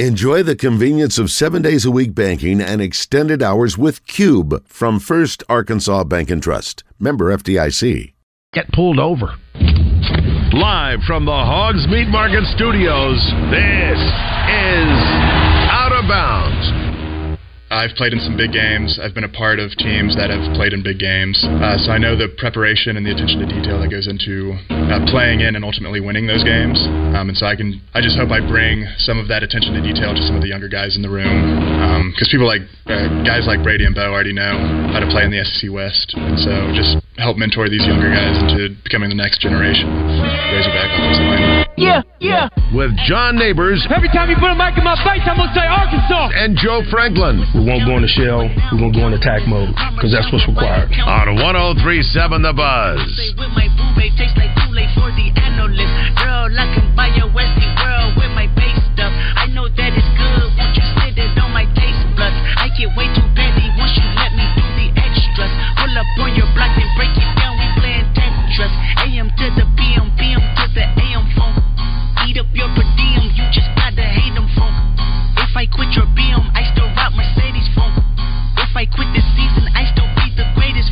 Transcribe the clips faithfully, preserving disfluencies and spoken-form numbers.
Enjoy the convenience of seven days a week banking and extended hours with Cube from First Arkansas Bank and Trust. Member F D I C. Get pulled over. Live from the Hogsmeade Market Studios, this is Out of Bounds. I've played in some big games. I've been a part of teams that have played in big games. Uh, so I know the preparation and the attention to detail that goes into uh, playing in and ultimately winning those games. Um, and so I can, I just hope I bring some of that attention to detail to some of the younger guys in the room. Because um, people like, uh, guys like Brady and Bo already know how to play in the S E C West. And so just help mentor these younger guys into becoming the next generation of Razorback offensive linemen. Yeah, yeah. With John Neighbors. Every time you put a mic in my face, I'm going to say Arkansas. And Joe Franklin. We won't go in the shell. We won't go in attack mode because that's what's required. On one oh three point seven The Buzz. I know that it's good. Won't you sit it on my taste buds? I get way too petty once you let me do the extras. Pull up on your block and break it down. We playing Tetris. A m to the p m, p m to the a m phone. Eat up your per diem. You just gotta hate them phone. If I quit your b m, I still rock Mercedes phone. If I quit this season, I still be the greatest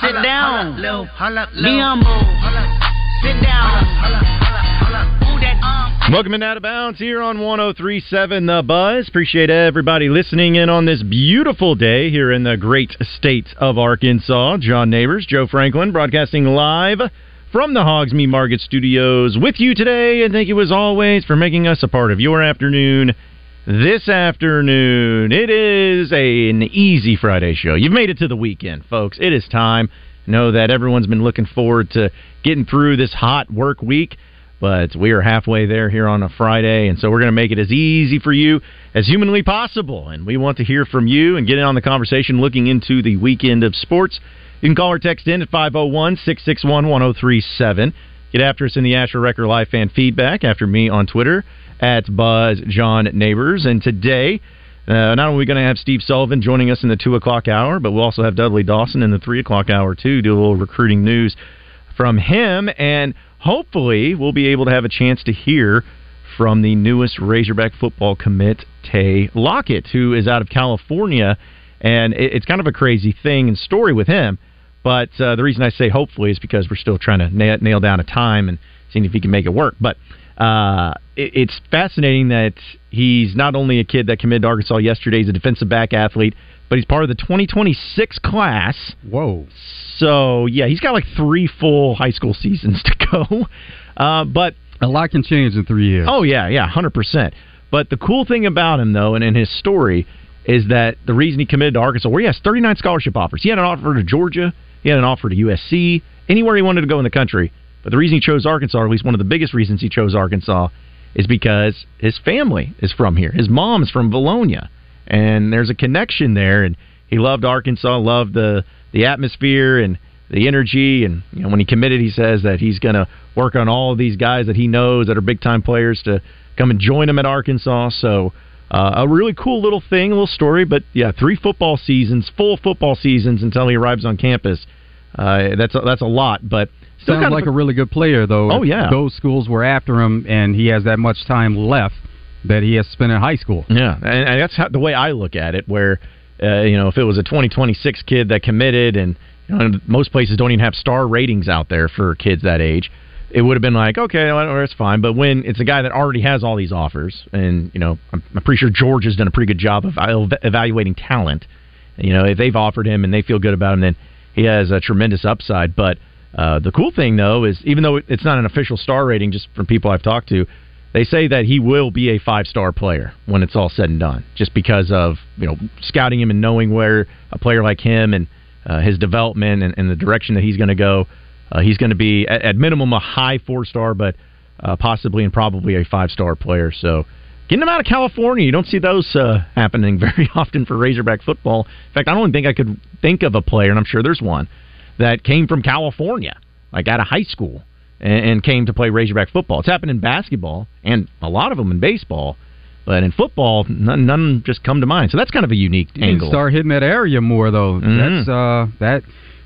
Sit down. Welcome in Out of Bounds here on one oh three point seven The Buzz. Appreciate everybody listening in on this beautiful day here in the great state of Arkansas. John Neighbors, Joe Franklin, broadcasting live from the Hogsmeade Market Studios with you today. And thank you as always for making us a part of your afternoon. This afternoon, it is a, an easy Friday show. You've made it to the weekend, folks. It is time. Know that everyone's been looking forward to getting through this hot work week, but we are halfway there here on a Friday, and so we're going to make it as easy for you as humanly possible, and we want to hear from you and get in on the conversation looking into the weekend of sports. You can call or text in at five oh one, six six one, one oh three seven. Get after us in the Asher Record Live Fan Feedback, after me on Twitter, at BuzzJohnNeighbors, and today... Uh, not only are we going to have Steve Sullivan joining us in the two o'clock hour, but we'll also have Dudley Dawson in the three o'clock hour, too, do a little recruiting news from him. And hopefully we'll be able to have a chance to hear from the newest Razorback football commit, Tay Lockett, who is out of California. And it, it's kind of a crazy thing and story with him. But uh, the reason I say hopefully is because we're still trying to na- nail down a time and seeing if he can make it work. But uh, it, it's fascinating that... He's not only a kid that committed to Arkansas yesterday, he's a defensive back athlete, but he's part of the twenty twenty-six class. Whoa. So, yeah, he's got like three full high school seasons to go. Uh, but a lot can change in three years. Oh, yeah, yeah, one hundred percent. But the cool thing about him, though, and in his story, is that the reason he committed to Arkansas, where he has thirty-nine scholarship offers. He had an offer to Georgia, he had an offer to U S C, anywhere he wanted to go in the country. But the reason he chose Arkansas, or at least one of the biggest reasons he chose Arkansas, is because his family is from here. His mom's from Bologna, and there's a connection there. And he loved Arkansas, loved the, the atmosphere and the energy. And you know, when he committed, he says that he's going to work on all of these guys that he knows that are big-time players to come and join him at Arkansas. So uh, a really cool little thing, a little story. But, yeah, three football seasons, full football seasons until he arrives on campus. Uh, that's, a, that's a lot, but... Still Sounds kind of like a, a really good player, though. Oh, yeah. Those schools were after him, and he has that much time left that he has spent in high school. Yeah, and, and that's how, the way I look at it, where, uh, you know, if it was a twenty twenty-six kid that committed, and you know, most places don't even have star ratings out there for kids that age, it would have been like, okay, well, that's fine. But when it's a guy that already has all these offers, and, you know, I'm, I'm pretty sure George has done a pretty good job of evaluating talent. You know, if they've offered him and they feel good about him, then he has a tremendous upside, but... Uh, the cool thing, though, is even though it's not an official star rating, just from people I've talked to, they say that he will be a five-star player when it's all said and done, just because of, you know, scouting him and knowing where a player like him and uh, his development and, and the direction that he's going to go. Uh, he's going to be, at, at minimum, a high four-star, but uh, possibly and probably a five-star player. So getting them out of California, you don't see those uh, happening very often for Razorback football. In fact, I don't think I could think of a player, and I'm sure there's one, that came from California, like out of high school, and, and came to play Razorback football. It's happened in basketball, and a lot of them in baseball. But in football, none, none just come to mind. So that's kind of a unique you angle. You start hitting that area more, though. Mm-hmm. That's uh, that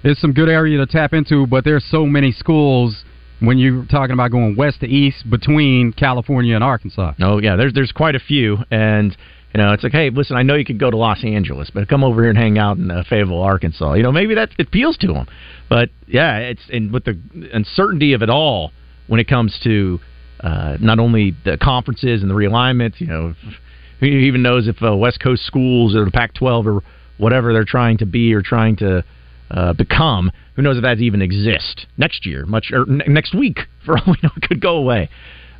is some good area to tap into, but there's so many schools when you're talking about going west to east between California and Arkansas. Oh, yeah, there's there's quite a few. And, you know, it's like, hey, listen, I know you could go to Los Angeles, but come over here and hang out in uh, Fayetteville, Arkansas. You know, maybe that appeals to them. But, yeah, it's and with the uncertainty of it all when it comes to Uh, not only the conferences and the realignment, you know, who even knows if uh, West Coast schools or the Pac twelve or whatever they're trying to be or trying to uh, become, who knows if that even exists next year, much or n- next week, for all we know, it could go away.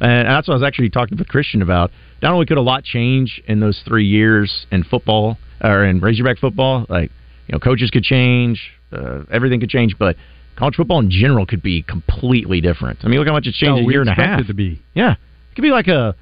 And that's what I was actually talking with Christian about. Not only could a lot change in those three years in football or in Razorback football, like, you know, coaches could change, uh, everything could change, but college football in general could be completely different. I mean, look how much it's changed no, in a year and a half. It to be. Yeah. It could be like a,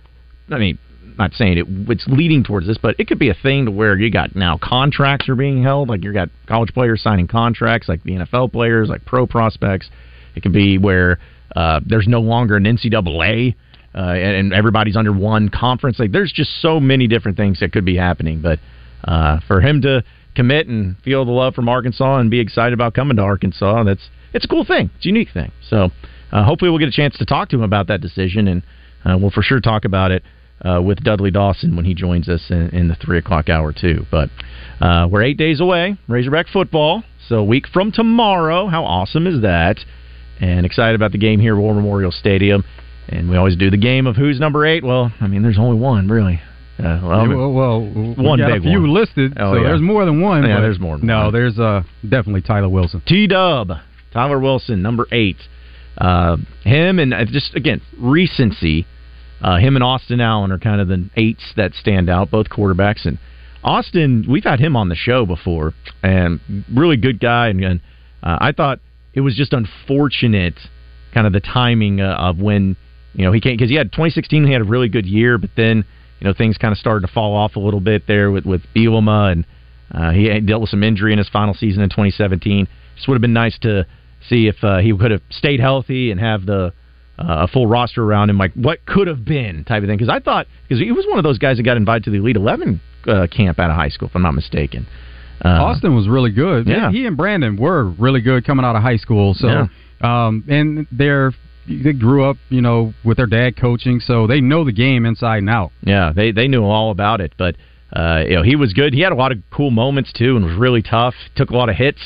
I mean, not saying it, it's leading towards this, but it could be a thing to where you got now contracts are being held, like you got college players signing contracts, like the N F L players, like pro prospects. It could be where uh, there's no longer an N C double A uh, and everybody's under one conference. Like, there's just so many different things that could be happening. But uh, for him to commit and feel the love from Arkansas and be excited about coming to Arkansas, that's, it's a cool thing. It's a unique thing. So uh, hopefully we'll get a chance to talk to him about that decision, and uh, we'll for sure talk about it uh, with Dudley Dawson when he joins us in, in the three o'clock hour, too. But uh, we're eight days away, Razorback football, so a week from tomorrow. How awesome is that? And excited about the game here at War Memorial Stadium. And we always do the game of who's number eight. Well, I mean, there's only one, really. Uh, well, well, well, one we got big a few one. listed, oh, so yeah. there's more than one. Yeah, there's more than no, one. No, there's uh, definitely Tyler Wilson. T-Dub. Tyler Wilson, number eight. Uh, him and uh, just, again, recency. Uh, him and Austin Allen are kind of the eights that stand out, both quarterbacks. And Austin, we've had him on the show before, and really good guy. And, and uh, I thought it was just unfortunate, kind of the timing uh, of when, you know, he came. Because he had twenty sixteen, he had a really good year, but then, you know, things kind of started to fall off a little bit there with, with Bielema. And uh, he dealt with some injury in his final season in twenty seventeen. Just would have been nice to see if uh, he could have stayed healthy and have the uh, a full roster around him, like what could have been type of thing. Because I thought, because he was one of those guys that got invited to the Elite eleven uh, camp out of high school, if I'm not mistaken. Uh, Austin was really good. Yeah, he and Brandon were really good coming out of high school. So, yeah. um, and they're they grew up, you know, with their dad coaching, so they know the game inside and out. Yeah, they they knew all about it. But uh, you know, he was good. He had a lot of cool moments too, and was really tough. Took a lot of hits.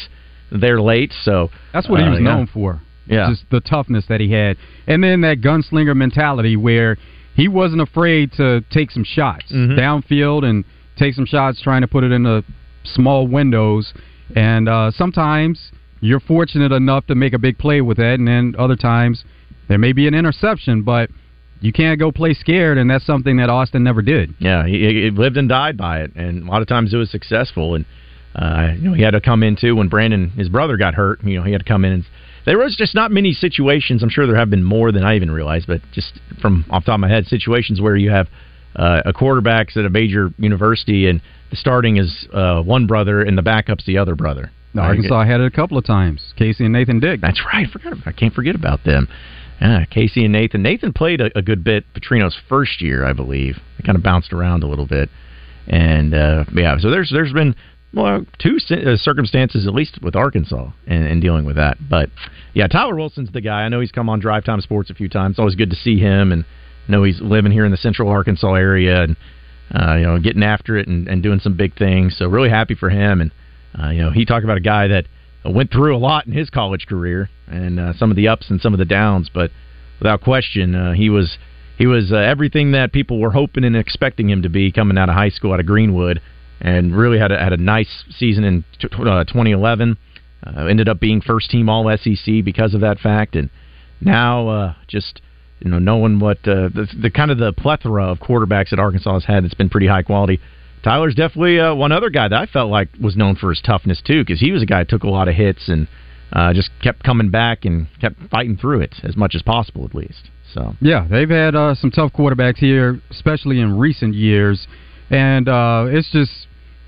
They're late, so that's what he was uh, yeah. known for. Yeah, just the toughness that he had, and then that gunslinger mentality where he wasn't afraid to take some shots mm-hmm. downfield and take some shots, trying to put it in the small windows. And uh, sometimes you're fortunate enough to make a big play with that, and then other times there may be an interception, but you can't go play scared, and that's something that Austin never did. Yeah, he, he lived and died by it, and a lot of times it was successful. And Uh, you know, he had to come in too when Brandon, his brother, got hurt. You know, he had to come in, and there was just not many situations. I'm sure there have been more than I even realized, but just from off the top of my head, situations where you have uh, a quarterback's at a major university and the starting is uh, one brother and the backup's the other brother. No, Arkansas right? had it a couple of times. Casey and Nathan Dick. That's right. I forgot about, I can't forget about them. Yeah, Casey and Nathan. Nathan played a, a good bit Petrino's first year, I believe. They kind of bounced around a little bit, and uh, yeah. So there's there's been. Well, two circumstances, at least with Arkansas, and, and dealing with that. But, yeah, Tyler Wilson's the guy. I know he's come on Drive Time Sports a few times. It's always good to see him, and I know he's living here in the central Arkansas area and, uh, you know, getting after it and, and doing some big things. So really happy for him. And, uh, you know, he talked about a guy that went through a lot in his college career and uh, some of the ups and some of the downs. But without question, uh, he was, he was uh, everything that people were hoping and expecting him to be coming out of high school out of Greenwood. And really had a, had a nice season in t- uh, twenty eleven. Uh, ended up being first team All S E C because of that fact. And now, uh, just you know, knowing what uh, the, the kind of the plethora of quarterbacks that Arkansas has had, that's been pretty high quality. Tyler's definitely uh, one other guy that I felt like was known for his toughness too, because he was a guy that took a lot of hits and uh, just kept coming back and kept fighting through it as much as possible, at least. So yeah, they've had uh, some tough quarterbacks here, especially in recent years, and uh, it's just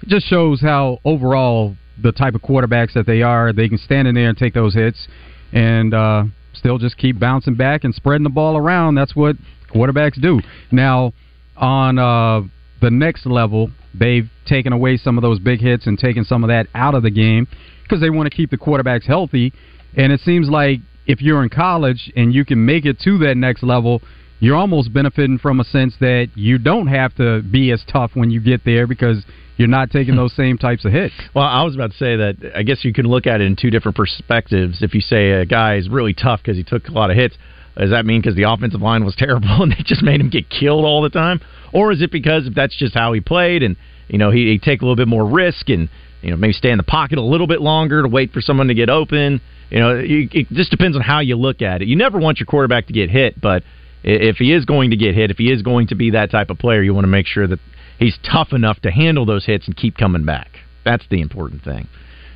it just shows how overall the type of quarterbacks that they are. They can stand in there and take those hits, and uh, still just keep bouncing back and spreading the ball around. That's what quarterbacks do. Now, on uh, the next level, they've taken away some of those big hits and taken some of that out of the game because they want to keep the quarterbacks healthy. And it seems like if you're in college and you can make it to that next level, you're almost benefiting from a sense that you don't have to be as tough when you get there because you're not taking those same types of hits. Well, I was about to say that I guess you can look at it in two different perspectives. If you say a guy is really tough because he took a lot of hits, does that mean because the offensive line was terrible and they just made him get killed all the time? Or is it because that's just how he played and, you know, he'd take a little bit more risk and, you know, maybe stay in the pocket a little bit longer to wait for someone to get open? You know, it just depends on how you look at it. You never want your quarterback to get hit, but if he is going to get hit, if he is going to be that type of player, you want to make sure that he's tough enough to handle those hits and keep coming back. That's the important thing.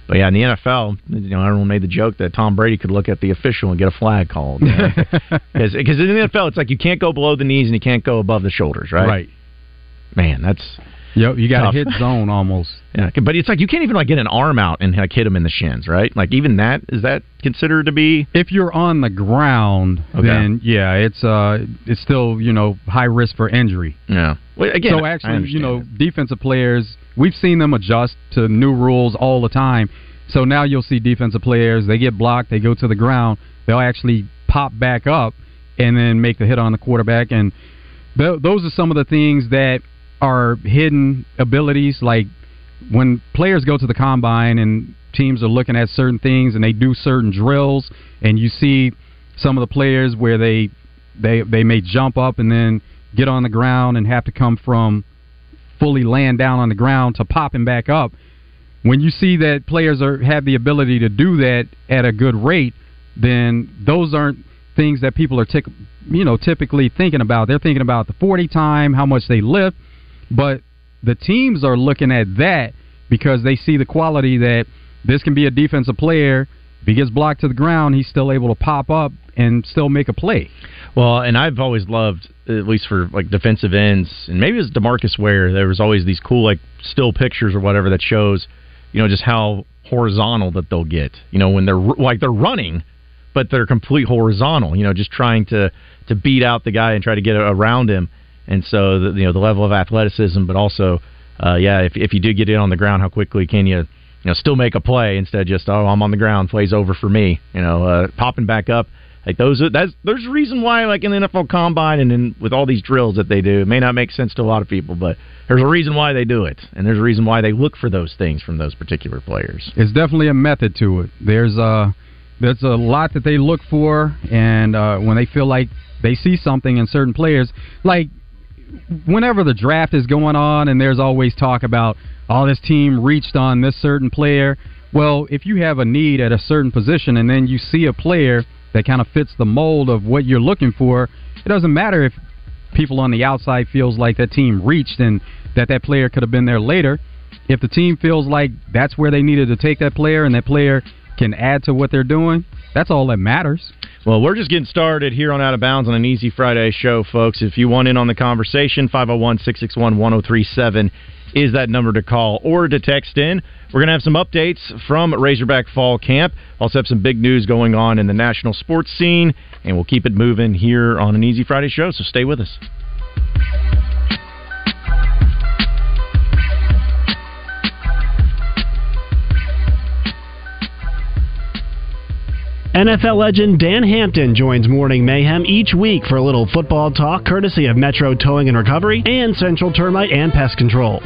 But, yeah, in the N F L, you know, everyone made the joke that Tom Brady could look at the official and get a flag called. Because you know? In the N F L, it's like you can't go below the knees and you can't go above the shoulders, right? Right. Man, that's... Yo, you got to hit zone almost. Yeah, but it's like you can't even like get an arm out and like hit him in the shins, right? Like even that, is that considered to be? If you're on the ground, okay. Then yeah, it's uh, it's still you know high risk for injury. Yeah. Well, again, so actually, you know, it. Defensive players, we've seen them adjust to new rules all the time. So now you'll see defensive players, they get blocked, they go to the ground, they'll actually pop back up and then make the hit on the quarterback, and th- those are some of the things that are hidden abilities. Like when players go to the combine and teams are looking at certain things and they do certain drills, and you see some of the players where they they they may jump up and then get on the ground and have to come from fully laying down on the ground to popping back up. When you see that players are have the ability to do that at a good rate, then those aren't things that people are t- you know typically thinking about. They're thinking about the forty time, how much they lift. But the teams are looking at that because they see the quality that this can be a defensive player. If he gets blocked to the ground, he's still able to pop up and still make a play. Well, and I've always loved, at least for like defensive ends, and maybe it was DeMarcus Ware, there was always these cool like still pictures or whatever that shows, you know, just how horizontal that they'll get. You know, when they're like they're running, but they're complete horizontal. You know, just trying to to beat out the guy and try to get around him. And so, the, you know, the level of athleticism, but also, uh, yeah, if if you do get in on the ground, how quickly can you, you know, still make a play instead of just, oh, I'm on the ground, play's over for me, you know, uh, popping back up. Like those, that's there's a reason why, like in the N F L Combine and in, with all these drills that they do, it may not make sense to a lot of people, but there's a reason why they do it, and there's a reason why they look for those things from those particular players. It's definitely a method to it. There's a there's a lot that they look for, and uh, when they feel like they see something in certain players, like. Whenever the draft is going on and there's always talk about, oh, this team reached on this certain player. Well, if you have a need at a certain position and then you see a player that kind of fits the mold of what you're looking for, it doesn't matter if people on the outside feels like that team reached and that that player could have been there later. If the team feels like that's where they needed to take that player and that player can add to what they're doing, that's all that matters. Well, we're just getting started here on Out of Bounds on an Easy Friday show, folks. If you want in on the conversation, five oh one, six six one, one oh three seven is that number to call or to text in. We're going to have some updates from Razorback Fall Camp. Also have some big news going on in the national sports scene, and we'll keep it moving here on an Easy Friday show, so stay with us. N F L legend Dan Hampton joins Morning Mayhem each week for a little football talk courtesy of Metro Towing and Recovery and Central Termite and Pest Control.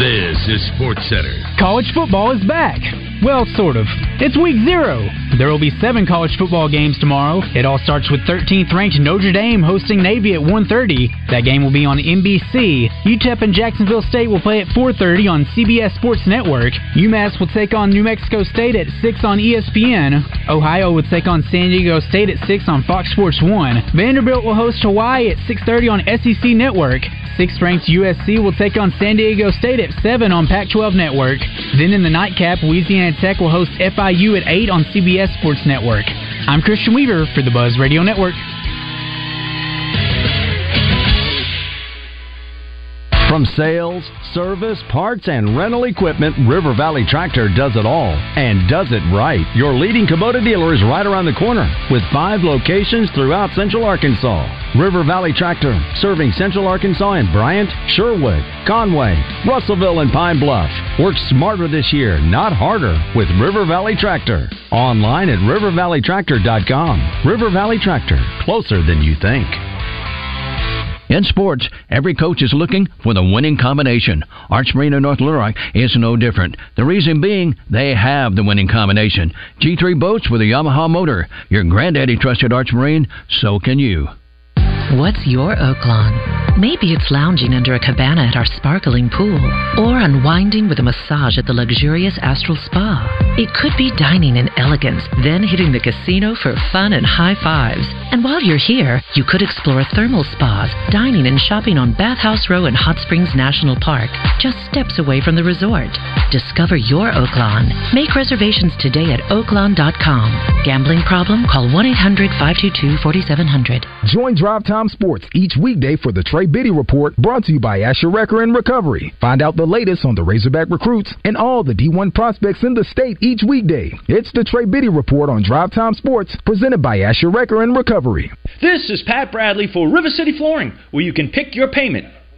This is SportsCenter. College football is back. Well, sort of. It's week zero. There will be seven college football games tomorrow. It all starts with thirteenth-ranked Notre Dame hosting Navy at one thirty. That game will be on N B C. U T E P and Jacksonville State will play at four thirty on C B S Sports Network. UMass will take on New Mexico State at six on E S P N. Ohio will take on San Diego State at six on Fox Sports one. Vanderbilt will host Hawaii at six thirty on S E C Network. sixth-ranked U S C will take on San Diego State at seven on Pac twelve Network. Then in the nightcap, Louisiana Tech will host F I U at eight on C B S Sports Network. I'm Christian Weaver for the Buzz Radio Network. From sales, service, parts, and rental equipment, River Valley Tractor does it all and does it right. Your leading Kubota dealer is right around the corner with five locations throughout Central Arkansas. River Valley Tractor, serving Central Arkansas and Bryant, Sherwood, Conway, Russellville, and Pine Bluff. Work smarter this year, not harder, with River Valley Tractor. Online at river valley tractor dot com. River Valley Tractor, closer than you think. In sports, every coach is looking for the winning combination. Arch Marine of North Little Rock is no different. The reason being, they have the winning combination. G three boats with a Yamaha motor. Your granddaddy trusted Arch Marine, so can you. What's your oak lawn? Maybe it's lounging under a cabana at our sparkling pool, or unwinding with a massage at the luxurious Astral Spa. It could be dining in elegance, then hitting the casino for fun and high fives. And while you're here, you could explore thermal spas, dining and shopping on Bathhouse Row and Hot Springs National Park, just steps away from the resort. Discover your oak lawn. Make reservations today at oak lawn dot com. Gambling problem? Call one eight hundred, five two two, four seven zero zero. Join Drive Time Sports each weekday for the Trey Biddy Report, brought to you by Asher Recker and Recovery. Find out the latest on the Razorback recruits and all the D one prospects in the state each weekday. It's the Trey Biddy Report on Drive Time Sports, presented by Asher Recker and Recovery. This is Pat Bradley for River City Flooring, where you can pick your payment.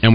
And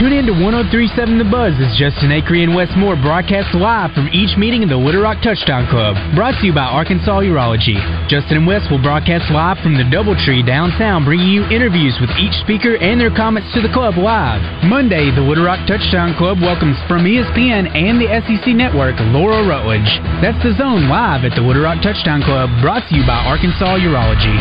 Tune in to one oh three point seven The Buzz as Justin Acri and Wes Moore broadcast live from each meeting of the Little Rock Touchdown Club, brought to you by Arkansas Urology. Justin and Wes will broadcast live from the Doubletree downtown, bringing you interviews with each speaker and their comments to the club live. Monday, the Little Rock Touchdown Club welcomes from E S P N and the S E C Network, Laura Rutledge. That's The Zone live at the Little Rock Touchdown Club, brought to you by Arkansas Urology.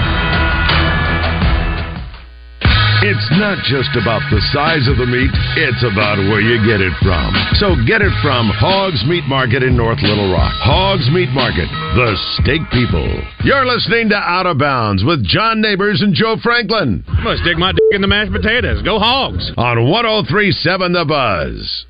It's not just about the size of the meat, it's about where you get it from. So get it from Hogsmeade Market in North Little Rock. Hogsmeade Market, the steak people. You're listening to Out of Bounds with John Neighbors and Joe Franklin. I'm going to stick my dick in the mashed potatoes. Go Hogs! On one oh three point seven The Buzz.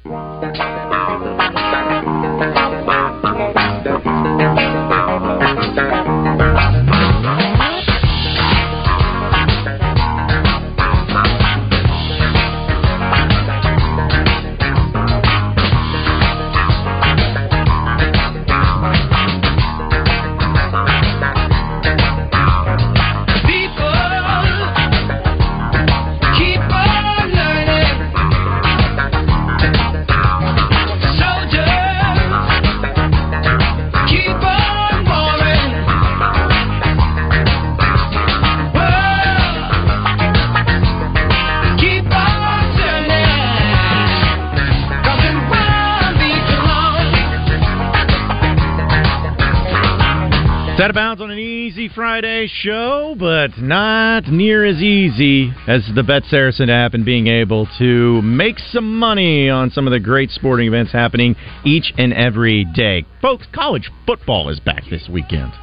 Out of Bounds on an easy Friday show, but not near as easy as the Bet Saracen app and being able to make some money on some of the great sporting events happening each and every day. Folks, college football is back this weekend.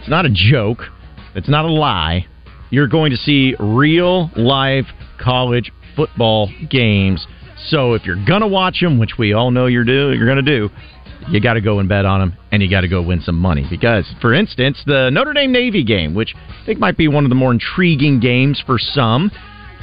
It's not a joke. It's not a lie. You're going to see real live college football games. So if you're going to watch them, which we all know you're do, you're going to do, you got to go and bet on them, and you got to go win some money. Because, for instance, the Notre Dame-Navy game, which I think might be one of the more intriguing games for some,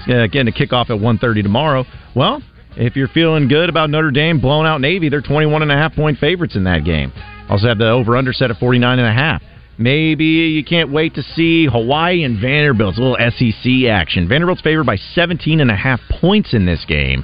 uh, getting a kickoff at one thirty tomorrow. Well, if you're feeling good about Notre Dame blowing out Navy, they're twenty-one and a half point favorites in that game. Also have the over-under set at forty-nine and a half. Maybe you can't wait to see Hawaii and Vanderbilt's a little S E C action. Vanderbilt's favored by seventeen and a half points in this game.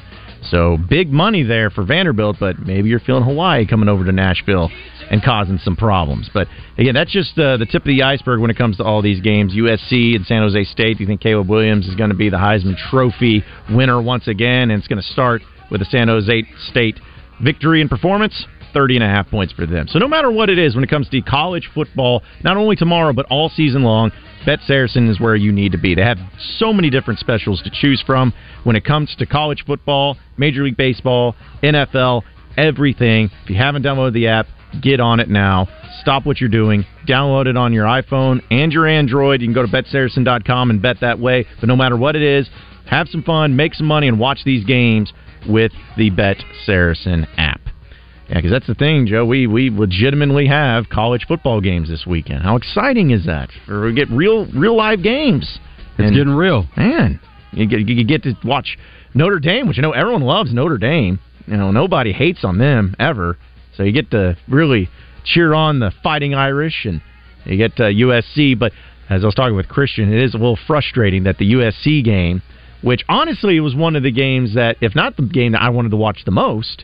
So big money there for Vanderbilt, but maybe you're feeling Hawaii coming over to Nashville and causing some problems. But, again, that's just uh, the tip of the iceberg when it comes to all these games. U S C and San Jose State, do you think Caleb Williams is going to be the Heisman Trophy winner once again? And it's going to start with a San Jose State victory and performance. thirty and a half points for them. So no matter what it is when it comes to college football, not only tomorrow but all season long, Bet Saracen is where you need to be. They have so many different specials to choose from when it comes to college football, Major League Baseball, N F L, everything. If you haven't downloaded the app, get on it now. Stop what you're doing. Download it on your iPhone and your Android. You can go to bet saracen dot com and bet that way. But no matter what it is, have some fun, make some money, and watch these games with the Bet Saracen app. Yeah, because that's the thing, Joe. We we legitimately have college football games this weekend. How exciting is that? Or we get real real live games. It's and, getting real. Man, you get, you get to watch Notre Dame, which I know everyone loves Notre Dame. You know, nobody hates on them ever. So you get to really cheer on the Fighting Irish, and you get to U S C. But as I was talking with Christian, it is a little frustrating that the U S C game, which honestly was one of the games that, if not the game that I wanted to watch the most,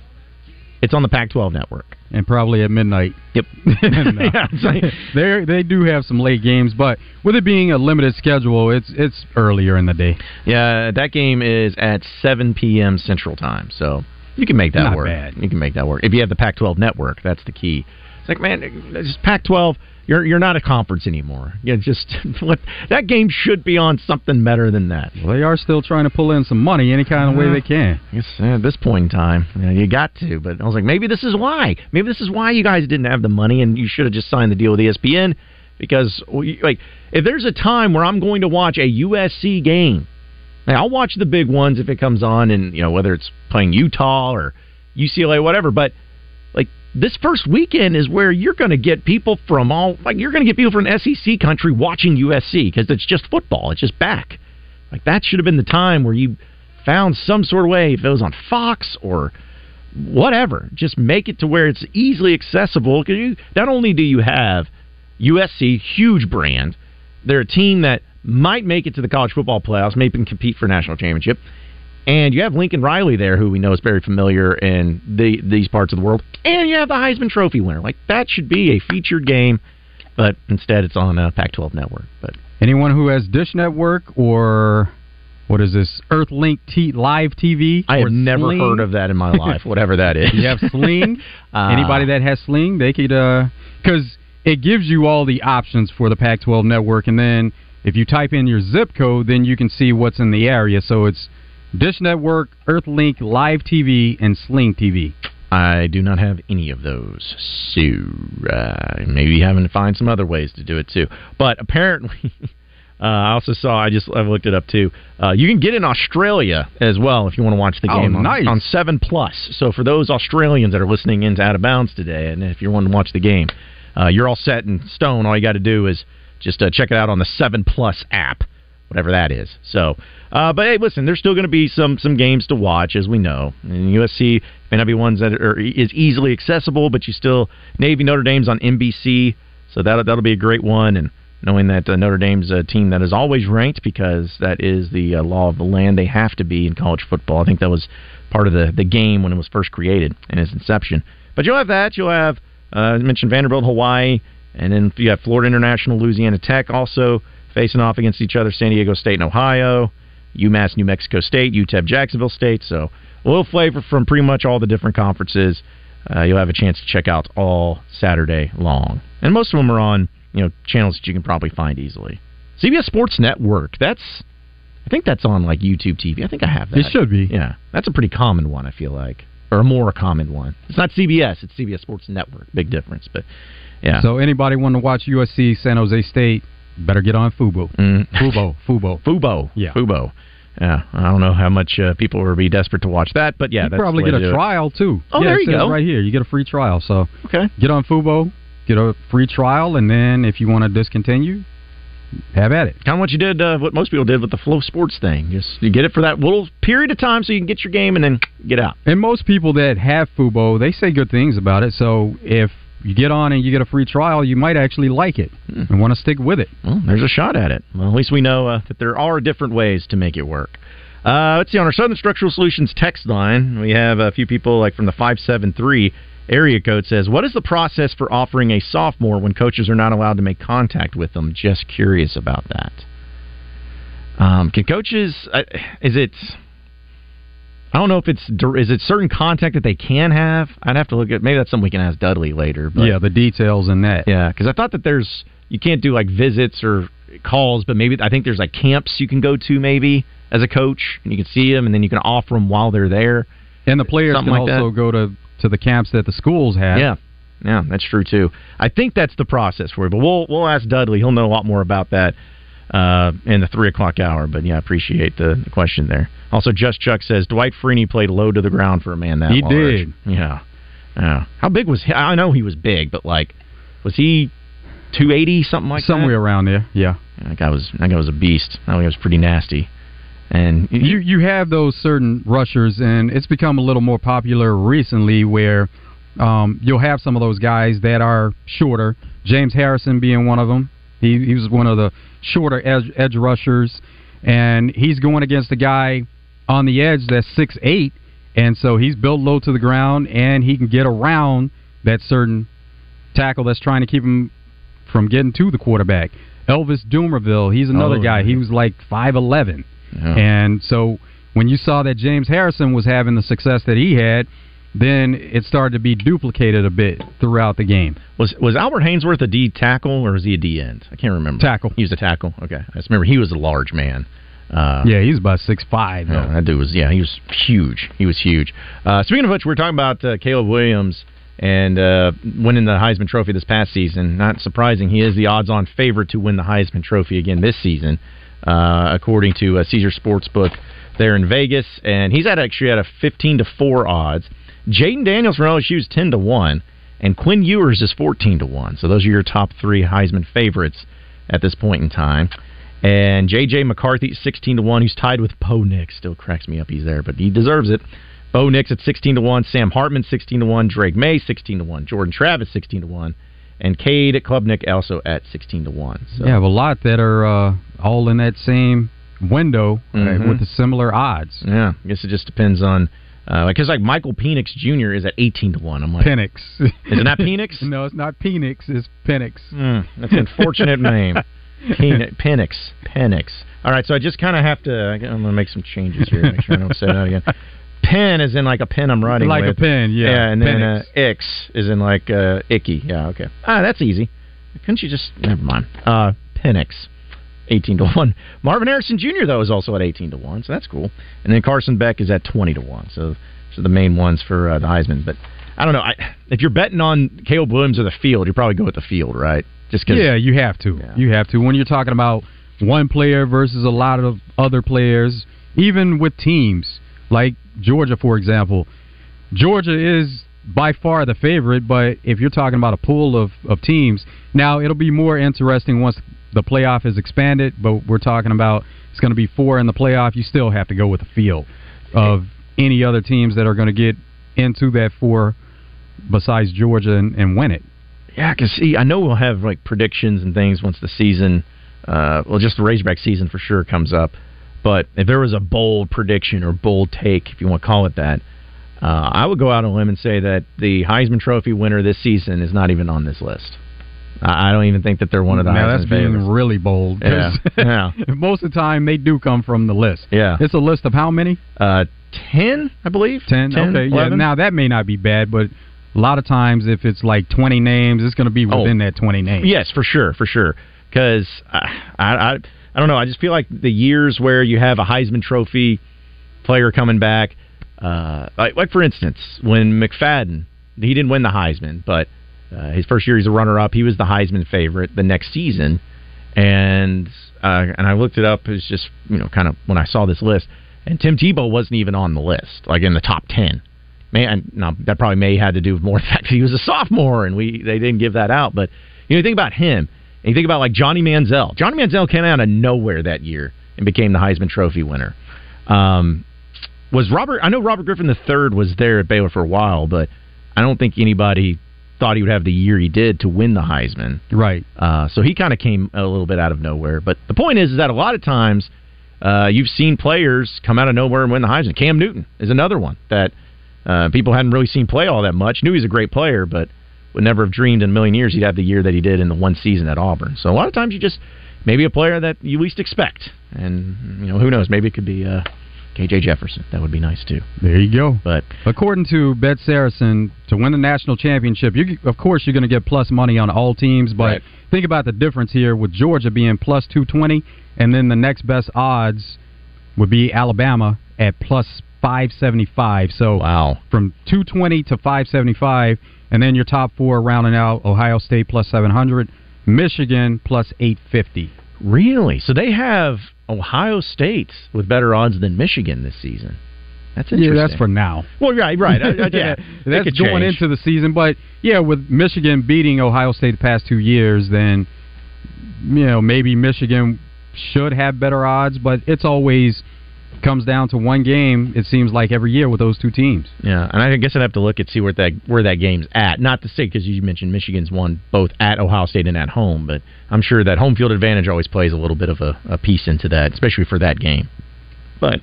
it's on the Pac twelve Network. And probably at midnight. Yep. No. Yeah, like, they they do have some late games, but with it being a limited schedule, it's it's earlier in the day. Yeah, that game is at seven p.m. Central Time, so you can make that Not work. Bad. You can make that work. If you have the Pac twelve Network, that's the key. It's like, man, it's Pac twelve... You're you're not a conference anymore. You just what, that game should be on something better than that. Well, they are still trying to pull in some money any kind of uh, way they can. I guess at this point in time, you know, you got to. But I was like, maybe this is why. Maybe this is why you guys didn't have the money and you should have just signed the deal with E S P N. Because like, if there's a time where I'm going to watch a U S C game, like, I'll watch the big ones if it comes on, and you know whether it's playing Utah or U C L A, whatever. But this first weekend is where you're going to get people from all, like you're going to get people from S E C country watching U S C because it's just football. It's just back. Like that should have been the time where you found some sort of way, if it was on Fox or whatever, just make it to where it's easily accessible. Because you, not only do you have U S C, huge brand, they're a team that might make it to the college football playoffs, maybe compete for national championship. And you have Lincoln Riley there, who we know is very familiar in the, these parts of the world. And you have the Heisman Trophy winner. Like, that should be a featured game, but instead it's on uh, Pac twelve Network. But anyone who has Dish Network or, what is this, Earthlink T- Live T V? I have never Sling. heard of that in my life, whatever that is. You have Sling. uh, Anybody that has Sling, they could, because uh, it gives you all the options for the Pac twelve Network. And then if you type in your zip code, then you can see what's in the area. So it's Dish Network, Earthlink, Live T V, and Sling T V. I do not have any of those, so uh, maybe having to find some other ways to do it too. But apparently, uh, I also saw, I just I've looked it up too, uh, you can get in Australia as well if you want to watch the game oh, nice. on, on seven plus. So for those Australians that are listening into Out of Bounds today, and if you're wanting to watch the game, uh, you're all set in stone. All you got to do is just uh, check it out on the seven plus app. Whatever that is. So, uh, but hey, listen, there's still going to be some some games to watch, as we know. And U S C may not be ones that are is easily accessible, but you still Navy Notre Dame's on N B C, so that that'll be a great one. And knowing that uh, Notre Dame's a team that is always ranked because that is the uh, law of the land, they have to be in college football. I think that was part of the the game when it was first created in its inception. But you'll have that. You'll have uh, I mentioned Vanderbilt, Hawaii, and then you have Florida International, Louisiana Tech, also facing off against each other, San Diego State and Ohio, UMass, New Mexico State, U T E P, Jacksonville State. So a little flavor from pretty much all the different conferences. Uh, you'll have a chance to check out all Saturday long. And most of them are on, you know, channels that you can probably find easily. C B S Sports Network, that's, I think that's on like YouTube T V. I think I have that. It should be. Yeah, that's a pretty common one, I feel like, or a more common one. It's not C B S, it's C B S Sports Network. Big difference, but yeah. So anybody want to watch U S C, San Jose State, Better get on Fubo. Mm. Fubo. Fubo. Fubo. Yeah. Fubo. Yeah, I don't know how much uh, people will be desperate to watch that, but yeah, you that's probably the way get to a trial it. Too. Oh, yeah, there you go. Right here, you get a free trial. So okay, get on Fubo, get a free trial, and then if you want to discontinue, have at it. Kind of what you did, uh, what most people did with the Flow Sports thing. Just you get it for that little period of time, so you can get your game and then get out. And most people that have Fubo, they say good things about it. So if you get on and you get a free trial, you might actually like it and want to stick with it. Well, there's a shot at it. Well, at least we know uh, that there are different ways to make it work. Uh, let's see, on our Southern Structural Solutions text line, we have a few people like from the five seven three area code says, what is the process for offering a sophomore when coaches are not allowed to make contact with them? Just curious about that. Um, can coaches, uh, is it... I don't know if it's, is it certain contact that they can have? I'd have to look at, maybe that's something we can ask Dudley later. But yeah, the details in that. Yeah, because I thought that there's, you can't do like visits or calls, but maybe, I think there's like camps you can go to maybe as a coach, and you can see them, and then you can offer them while they're there. And the players something can like also that. go to, to the camps that the schools have. Yeah, yeah, that's true too. I think that's the process for it, but we'll, we'll ask Dudley. He'll know a lot more about that. Uh, in the three o'clock hour, but yeah, I appreciate the, the question there. Also, Just Chuck says Dwight Freeney played low to the ground for a man that he large. did. Yeah, yeah. How big was he? I know he was big, but like, was he two eighty something like somewhere that? Somewhere around there. Yeah, that guy was. That guy was a beast. That guy was pretty nasty. And you you have those certain rushers, and it's become a little more popular recently where um, you'll have some of those guys that are shorter. James Harrison being one of them. He, he was one of the shorter edge, edge rushers, and he's going against a guy on the edge that's six eight, and so he's built low to the ground, and he can get around that certain tackle that's trying to keep him from getting to the quarterback. Elvis Dumerville, he's another oh, guy. He was like five eleven. Yeah. And so when you saw that James Harrison was having the success that he had, then it started to be duplicated a bit throughout the game. Was was Albert Hainsworth a D tackle or was he a D end? I can't remember. Tackle. He was a tackle. Okay, I just remember he was a large man. Uh, yeah, he was about six five. Yeah, that dude was. Yeah, he was huge. He was huge. Uh, speaking of which, we were talking about uh, Caleb Williams and uh, winning the Heisman Trophy this past season. Not surprising, he is the odds-on favorite to win the Heisman Trophy again this season, uh, according to uh, Caesars Sportsbook there in Vegas. And he's at actually at a fifteen to four odds. Jaden Daniels from L S U is ten to one, and Quinn Ewers is fourteen to one. So those are your top three Heisman favorites at this point in time. And J J McCarthy sixteen to one, who's tied with Bo Nix. Still cracks me up he's there, but he deserves it. Bo Nix at sixteen to one, Sam Hartman sixteen to one, Drake May sixteen to one, Jordan Travis sixteen to one, and Cade Klubnik also at sixteen to one. So. Yeah, have a lot that are uh, all in that same window mm-hmm. uh, with the similar odds. Yeah, I guess it just depends on. Uh, like, cause like Michael Penix Junior is at eighteen to one. I'm like Penix. Is it not Penix? No, it's not Penix. It's Penix. Mm, that's an unfortunate name. Penix. Penix. Penix. All right. So I just kind of have to. I'm going to make some changes here. Make sure I don't say that again. Pen is in like a pen I'm writing like with. Like a pen. Yeah. Yeah. And then uh, X is in like uh, icky. Yeah. Okay. Ah, that's easy. Couldn't you just? Never mind. Uh, Penix. Eighteen to one. Marvin Harrison Junior though is also at eighteen to one, so that's cool. And then Carson Beck is at twenty to one. So, so the main ones for uh, the Heisman. But I don't know. I, if you're betting on Caleb Williams or the field, you probably go with the field, right? Just cause, yeah, you have to. Yeah. You have to when you're talking about one player versus a lot of other players, even with teams like Georgia, for example. Georgia is by far the favorite, but if you're talking about a pool of, of teams, now it'll be more interesting once. The playoff is expanded, but we're talking about it's going to be four in the playoff. You still have to go with the field of any other teams that are going to get into that four besides Georgia and, and win it. Yeah, I can see. I know we'll have like predictions and things once the season, uh, well, just the Razorback season for sure comes up. But if there was a bold prediction or bold take, if you want to call it that, uh, I would go out on a limb and say that the Heisman Trophy winner this season is not even on this list. I don't even think that they're one of the highest. Now, that's being really bold. Yeah. Yeah. Most of the time, they do come from the list. Yeah. It's a list of how many? Uh, ten, I believe. Ten, ten okay. eleven? Yeah. Now, that may not be bad, but a lot of times, if it's like twenty names, it's going to be within oh. that twenty names. Yes, for sure, for sure. Because I, I, I, I don't know. I just feel like the years where you have a Heisman Trophy player coming back, uh, like, like, for instance, when McFadden, he didn't win the Heisman, but... Uh, his first year, he's a runner-up. He was the Heisman favorite the next season. and uh, and I looked it up. It's just, you know, kind of when I saw this list, and Tim Tebow wasn't even on the list, like in the top ten. Man, now that probably may had to do with more the fact that he was a sophomore, and we they didn't give that out. But you know, you think about him, and you think about like Johnny Manziel. Johnny Manziel came out of nowhere that year and became the Heisman Trophy winner. Um, was Robert? I know Robert Griffin the third was there at Baylor for a while, but I don't think anybody thought he would have the year he did to win the Heisman. Right. Uh, so he kind of came a little bit out of nowhere. But the point is, is that a lot of times uh, you've seen players come out of nowhere and win the Heisman. Cam Newton is another one that uh, people hadn't really seen play all that much. Knew he's a great player, but would never have dreamed in a million years he'd have the year that he did in the one season at Auburn. So a lot of times you just maybe a player that you least expect. And, you know, who knows? Maybe it could be uh, K J Jefferson. That would be nice, too. There you go. But according to Bet Saracen, to win the national championship, you of course you're going to get plus money on all teams. But right. Think about the difference here with Georgia being plus two twenty, and then the next best odds would be Alabama at plus five seventy-five. So wow. From two twenty to five seventy-five, and then your top four rounding out, Ohio State plus seven hundred, Michigan plus eight fifty. Really? So they have Ohio State with better odds than Michigan this season. That's interesting. Yeah, that's for now. Well, right, right. I, I, yeah, that's going change. into the season. But, yeah, with Michigan beating Ohio State the past two years, then, you know, maybe Michigan should have better odds. But it's always comes down to one game, it seems like, every year with those two teams. Yeah, and I guess I'd have to look and see where that where that game's at. Not to say, because you mentioned Michigan's won both at Ohio State and at home, but I'm sure that home field advantage always plays a little bit of a, a piece into that, especially for that game. But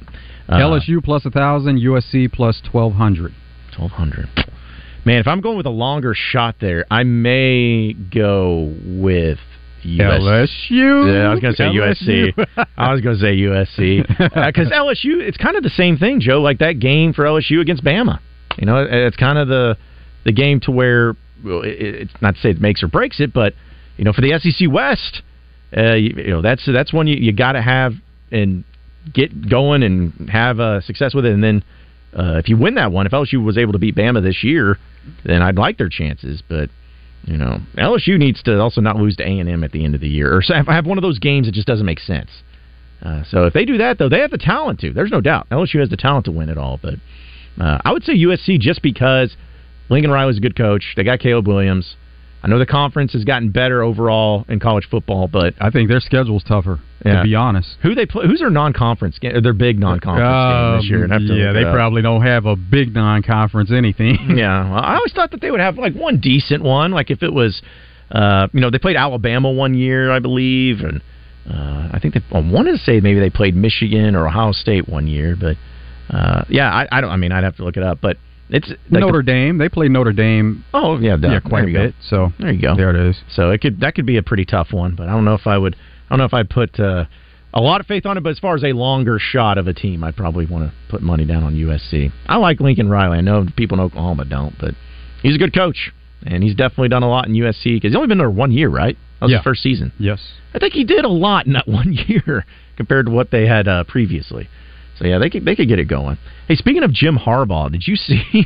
uh, L S U plus one thousand, U S C plus twelve hundred. twelve hundred. Man, if I'm going with a longer shot there, I may go with U S- L S U. Yeah, I was going to say L S U. U S C. I was going to say U S C. Because uh, L S U, it's kind of the same thing, Joe, like that game for L S U against Bama. You know, it, it's kind of the the game to where, well, it, it's not to say it makes or breaks it, but, you know, for the S E C West, uh, you, you know, that's that's one you, you got to have and get going and have uh, success with it. And then uh, if you win that one, if L S U was able to beat Bama this year, then I'd like their chances, but you know, L S U needs to also not lose to A and M at the end of the year, or have one of those games that just doesn't make sense. Uh, so if they do that, though, they have the talent to. There's no doubt. L S U has the talent to win it all. But uh, I would say U S C just because Lincoln Riley's a good coach. They got Caleb Williams. I know the conference has gotten better overall in college football, but I think their schedule's tougher. Yeah. To be honest, who they play, who's their non-conference game? Their big non-conference uh, game this year. Have to yeah, they up. probably don't have a big non-conference anything. Yeah, well, I always thought that they would have like one decent one. Like if it was, uh, you know, they played Alabama one year, I believe, and uh, I think they I want to say maybe they played Michigan or Ohio State one year. But uh, yeah, I, I don't. I mean, I'd have to look it up, but. It's like Notre the, Dame. They play Notre Dame. Oh yeah, that, yeah, quite a bit. Go. So there you go. There it is. So it could that could be a pretty tough one, but I don't know if I would. I don't know if I put uh, a lot of faith on it. But as far as a longer shot of a team, I'd probably want to put money down on U S C. I like Lincoln Riley. I know people in Oklahoma don't, but he's a good coach, and he's definitely done a lot in U S C because he's only been there one year, right? That was yeah. his first season. Yes, I think he did a lot in that one year compared to what they had uh, previously. So, yeah, they could, they could get it going. Hey, speaking of Jim Harbaugh, did you see?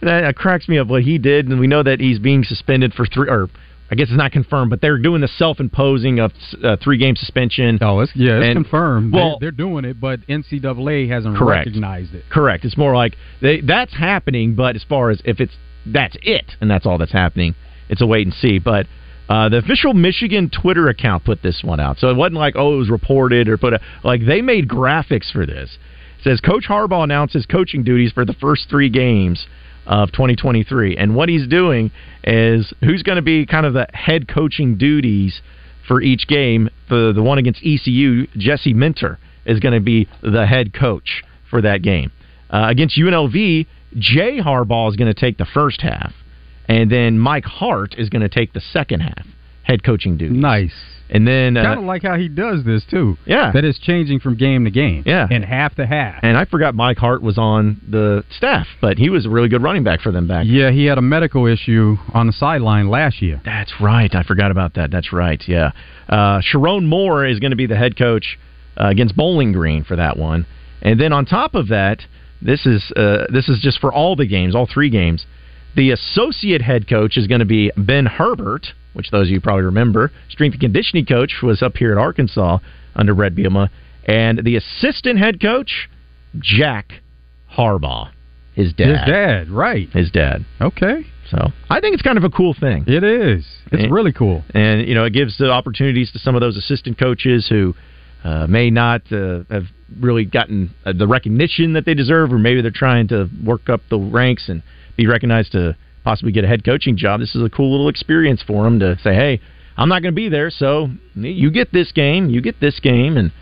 That cracks me up what he did. And we know that he's being suspended for three, or I guess it's not confirmed, but they're doing the self-imposing of uh, three-game suspension. Oh, it's, yeah, it's and, confirmed. Well, they're, they're doing it, but N C double A hasn't correct. recognized it. Correct. It's more like they, that's happening, but as far as if it's that's it and that's all that's happening, it's a wait and see. But Uh, the official Michigan Twitter account put this one out. So it wasn't like, oh, it was reported or put a, like they made graphics for this. It says Coach Harbaugh announces coaching duties for the first three games of twenty twenty-three. And what he's doing is who's going to be kind of the head coaching duties for each game. The, the one against E C U, Jesse Minter, is going to be the head coach for that game. Uh, against U N L V, Jay Harbaugh is going to take the first half. And then Mike Hart is going to take the second half, head coaching duties. Nice. And then uh, kind of like how he does this, too. Yeah. That is changing from game to game. Yeah. And half to half. And I forgot Mike Hart was on the staff, but he was a really good running back for them back then. Yeah, he had a medical issue on the sideline last year. That's right. I forgot about that. That's right, yeah. Uh, Sharon Moore is going to be the head coach uh, against Bowling Green for that one. And then on top of that, this is uh, this is just for all the games, all three games. The associate head coach is going to be Ben Herbert, which those of you probably remember. Strength and conditioning coach was up here at Arkansas under Brad Bielema. And the assistant head coach, Jack Harbaugh, his dad. His dad, right. His dad. Okay. So I think it's kind of a cool thing. It is. It's and, really cool. And, you know, it gives the opportunities to some of those assistant coaches who uh, may not uh, have really gotten uh, the recognition that they deserve, or maybe they're trying to work up the ranks and be recognized to possibly get a head coaching job. This is a cool little experience for them to say, hey, I'm not going to be there, so you get this game, you get this game, and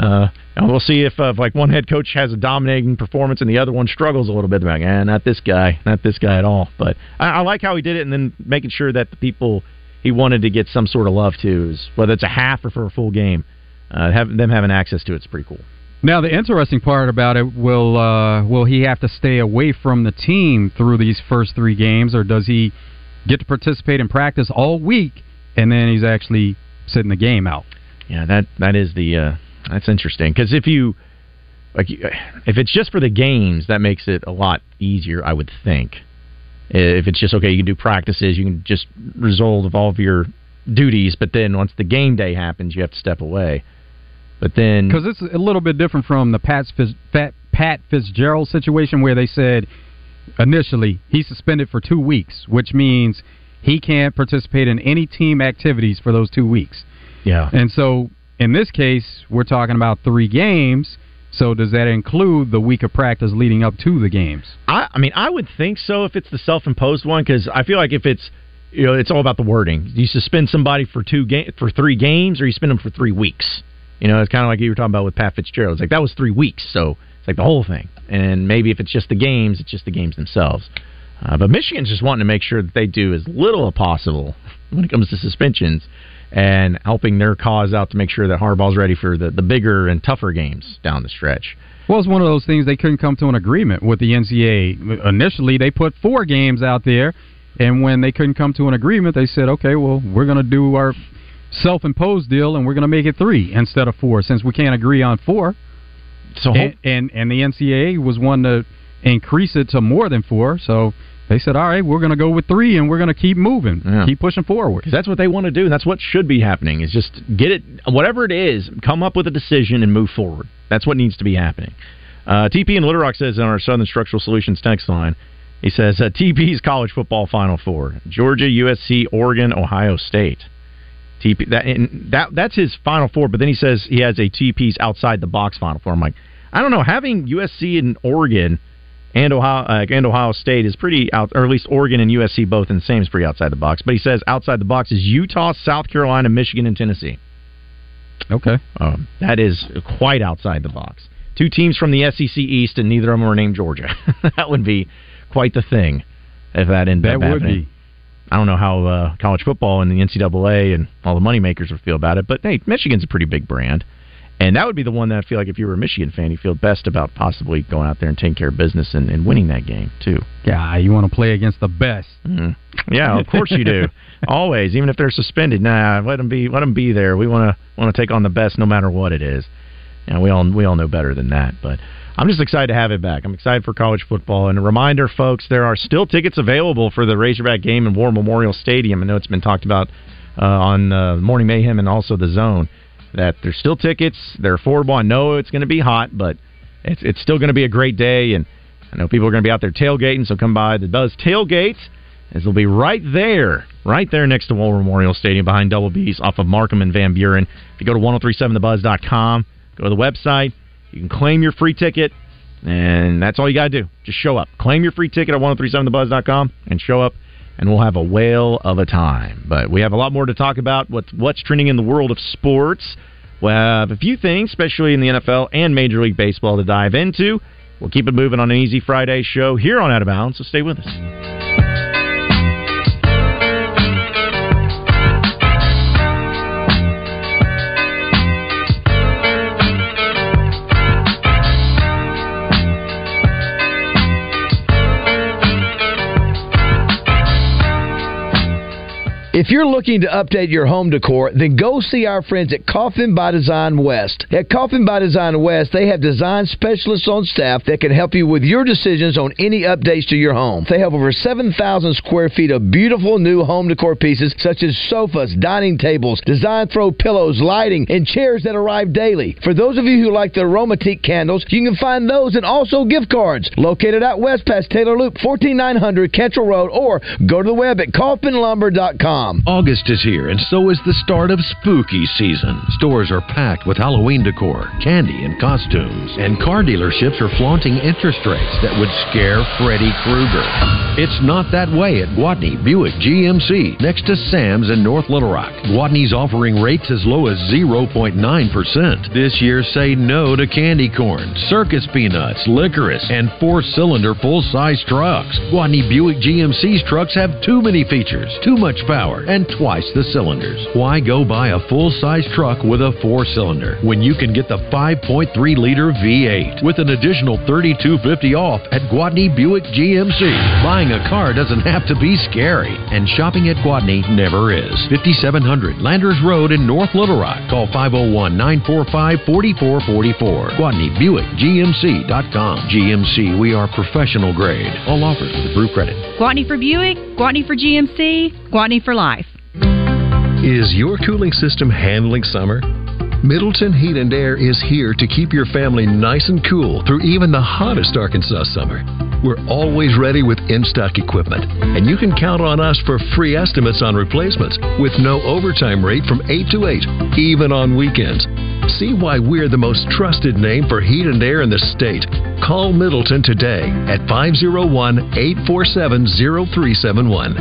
Uh, and we'll see if, uh, if like one head coach has a dominating performance and the other one struggles a little bit. They're like, eh, not this guy, not this guy at all. But I, I like how he did it, and then making sure that the people he wanted to get some sort of love to, is, whether it's a half or for a full game, uh, have, them having access to it's pretty cool. Now, the interesting part about it, will uh, will he have to stay away from the team through these first three games, or does he get to participate in practice all week and then he's actually sitting the game out? Yeah, that that is the... Uh, That's interesting, because if you, like, if it's just for the games, that makes it a lot easier, I would think. If it's just, okay, you can do practices, you can just resolve of all of your duties, but then once the game day happens, you have to step away. But then... Because it's a little bit different from the Pat, Fitz, Pat Fitzgerald situation, where they said, initially, he's suspended for two weeks, which means he can't participate in any team activities for those two weeks. Yeah. And so... in this case, we're talking about three games, so does that include the week of practice leading up to the games? I, I mean, I would think so if it's the self-imposed one, because I feel like if it's, you know, it's all about the wording. You suspend somebody for two ga- for three games, or you suspend them for three weeks. You know, it's kind of like you were talking about with Pat Fitzgerald. It's like, that was three weeks, so it's like the whole thing. And maybe if it's just the games, it's just the games themselves. Uh, but Michigan's just wanting to make sure that they do as little as possible when it comes to suspensions, and helping their cause out to make sure that Harbaugh's ready for the, the bigger and tougher games down the stretch. Well, it's one of those things they couldn't come to an agreement with the N C A A. Initially, they put four games out there, and when they couldn't come to an agreement, they said, okay, well, we're going to do our self-imposed deal, and we're going to make it three instead of four, since we can't agree on four. So, and, and, and the N C A A was one to increase it to more than four, so... they said, all right, we're going to go with three, and we're going to keep moving, yeah. keep pushing forward. That's what they want to do, and that's what should be happening, is just get it, whatever it is, come up with a decision and move forward. That's what needs to be happening. Uh, T P in Little Rock says on our Southern Structural Solutions text line, he says, uh, T P's college football Final Four, Georgia, U S C, Oregon, Ohio State. T P that, and that That's his Final Four, but then he says he has a T P's outside the box Final Four. I'm like, I don't know, having U S C and Oregon... And Ohio uh, and Ohio State is pretty out, or at least Oregon and U S C both in the same is pretty outside the box. But he says outside the box is Utah, South Carolina, Michigan, and Tennessee. Okay, um, that is quite outside the box. Two teams from the S E C East, and neither of them are named Georgia. That would be quite the thing if that ended that up happening. That would be. I don't know how uh, college football and the N C A A and all the moneymakers would feel about it, but hey, Michigan's a pretty big brand. And that would be the one that I feel like if you were a Michigan fan, you feel best about possibly going out there and taking care of business and, and winning that game, too. Yeah, you want to play against the best. Mm-hmm. Yeah, of course you do. Always, even if they're suspended. Nah, let them be, let them be there. We want to want to take on the best no matter what it is. And we all, we all know better than that. But I'm just excited to have it back. I'm excited for college football. And a reminder, folks, there are still tickets available for the Razorback game in War Memorial Stadium. I know it's been talked about uh, on uh, Morning Mayhem and also The Zone. That there's still tickets, they're affordable. I know it's going to be hot, but it's it's still going to be a great day, and I know people are going to be out there tailgating, so come by the Buzz Tailgate, as they'll be right there, right there next to War Memorial Stadium behind Double B's off of Markham and Van Buren. If you go to ten thirty-seven the buzz dot com, go to the website, you can claim your free ticket, and that's all you got to do. Just show up. Claim your free ticket at ten thirty-seven the buzz dot com and show up. And we'll have a whale of a time. But we have a lot more to talk about, what's, what's trending in the world of sports. We'll have a few things, especially in the N F L and Major League Baseball, to dive into. We'll keep it moving on an Easy Friday show here on Out of Bounds, so stay with us. If you're looking to update your home decor, then go see our friends at Coffin by Design West. At Coffin by Design West, they have design specialists on staff that can help you with your decisions on any updates to your home. They have over seven thousand square feet of beautiful new home decor pieces such as sofas, dining tables, design throw pillows, lighting, and chairs that arrive daily. For those of you who like the Aromatique candles, you can find those and also gift cards. Located out west past Taylor Loop, fourteen nine hundred Ketchel Road, or go to the web at coffin lumber dot com. August is here, and so is the start of spooky season. Stores are packed with Halloween decor, candy, and costumes, and car dealerships are flaunting interest rates that would scare Freddy Krueger. It's not that way at Guadney Buick G M C, next to Sam's in North Little Rock. Guadney's offering rates as low as zero point nine percent. This year, say no to candy corn, circus peanuts, licorice, and four-cylinder full-size trucks. Guadney Buick G M C's trucks have too many features, too much power, and twice the cylinders. Why go buy a full-size truck with a four-cylinder when you can get the five point three liter V eight with an additional thirty-two fifty off at Guadney Buick G M C? Buying a car doesn't have to be scary, and shopping at Guadney never is. fifty-seven hundred Landers Road in North Little Rock. Call five oh one, nine four five, four four four four. Guadney Buick G M C dot com. G M C, we are professional grade. All offers with approved credit. Guadney for Buick, Guadney for G M C, Guadney for life. Is your cooling system handling summer? Middleton Heat and Air is here to keep your family nice and cool through even the hottest Arkansas summer. We're always ready with in-stock equipment, and you can count on us for free estimates on replacements with no overtime rate from eight to eight, even on weekends. See why we're the most trusted name for heat and air in the state. Call Middleton today at five oh one, eight four seven, oh three seven one.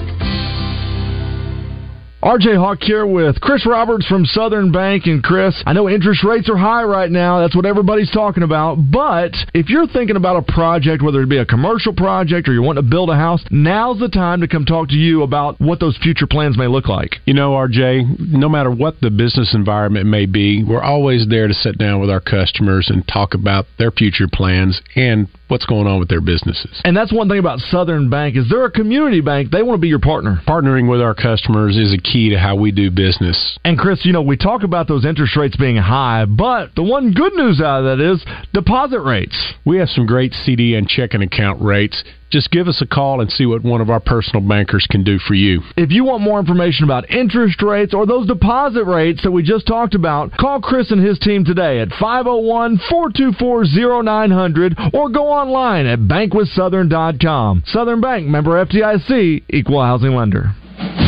R J Hawk here with Chris Roberts from Southern Bank. And Chris, I know interest rates are high right now. That's what everybody's talking about. But if you're thinking about a project, whether it be a commercial project or you want to build a house, now's the time to come talk to you about what those future plans may look like. You know, R J, no matter what the business environment may be, we're always there to sit down with our customers and talk about their future plans and what's going on with their businesses. And that's one thing about Southern Bank is they're a community bank. They want to be your partner. Partnering with our customers is a key to how we do business. And Chris, you know, we talk about those interest rates being high, but the one good news out of that is deposit rates. We have some great C D and checking account rates. Just give us a call and see what one of our personal bankers can do for you. If you want more information about interest rates or those deposit rates that we just talked about, call Chris and his team today at five oh one, four two four, oh nine hundred or go online at bank with southern dot com. Southern Bank, member F D I C, equal housing lender.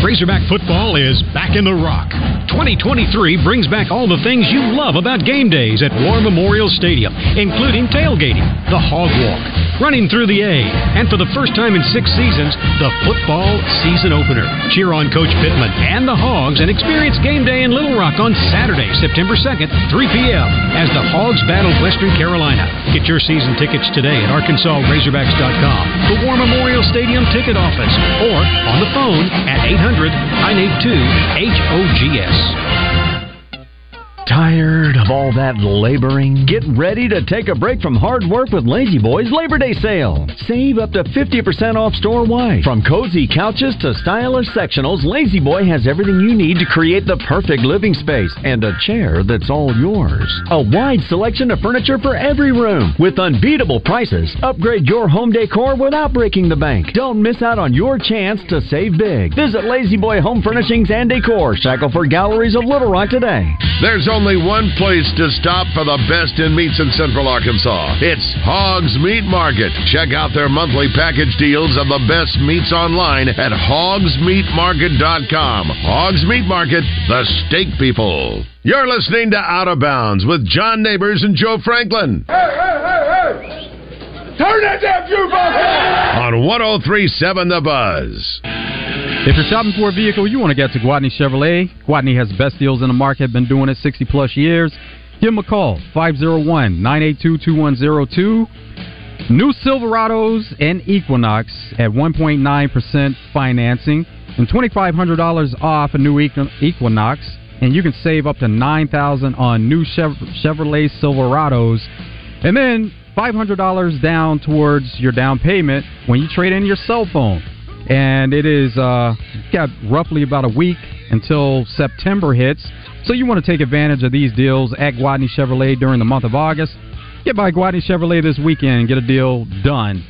Razorback football is back in the rock. twenty twenty-three brings back all the things you love about game days at War Memorial Stadium, including tailgating, the hog walk, running through the A, and for the first time in six seasons, the football season opener. Cheer on Coach Pittman and the Hogs and experience game day in Little Rock on Saturday, September second, three p.m. as the Hogs battle Western Carolina. Get your season tickets today at arkansas razorbacks dot com, the War Memorial Stadium ticket office, or on the phone at eight hundred, nine eight two, H O G S. Tired of all that laboring? Get ready to take a break from hard work with Lazy Boy's Labor Day sale. Save up to fifty percent off store-wide. From cozy couches to stylish sectionals, Lazy Boy has everything you need to create the perfect living space and a chair that's all yours. A wide selection of furniture for every room with unbeatable prices. Upgrade your home decor without breaking the bank. Don't miss out on your chance to save big. Visit Lazy Boy Home Furnishings and Decor, Shackleford Galleries of Little Rock today. There's only one place to stop for the best in meats in Central Arkansas. It's Hogsmeade Market. Check out their monthly package deals of the best meats online at hogsmeade market dot com. Hogsmeade Market, the steak people. You're listening to Out of Bounds with John Neighbors and Joe Franklin. Hey, hey, hey, hey! Turn that damn jukebox on! On one oh three point seven The Buzz. If you're shopping for a vehicle, you want to get to Guadney Chevrolet. Guadney has the best deals in the market, been doing it sixty-plus years. Give them a call, five oh one, nine eight two, two one oh two. New Silverados and Equinox at one point nine percent financing and twenty-five hundred dollars off a new Equinox. And you can save up to nine thousand dollars on new Chevrolet Silverados. And then five hundred dollars down towards your down payment when you trade in your cell phone. and it is uh, got roughly about a week until September hits. So you want to take advantage of these deals at Guadney Chevrolet during the month of August. Get by Guadney Chevrolet this weekend and get a deal done.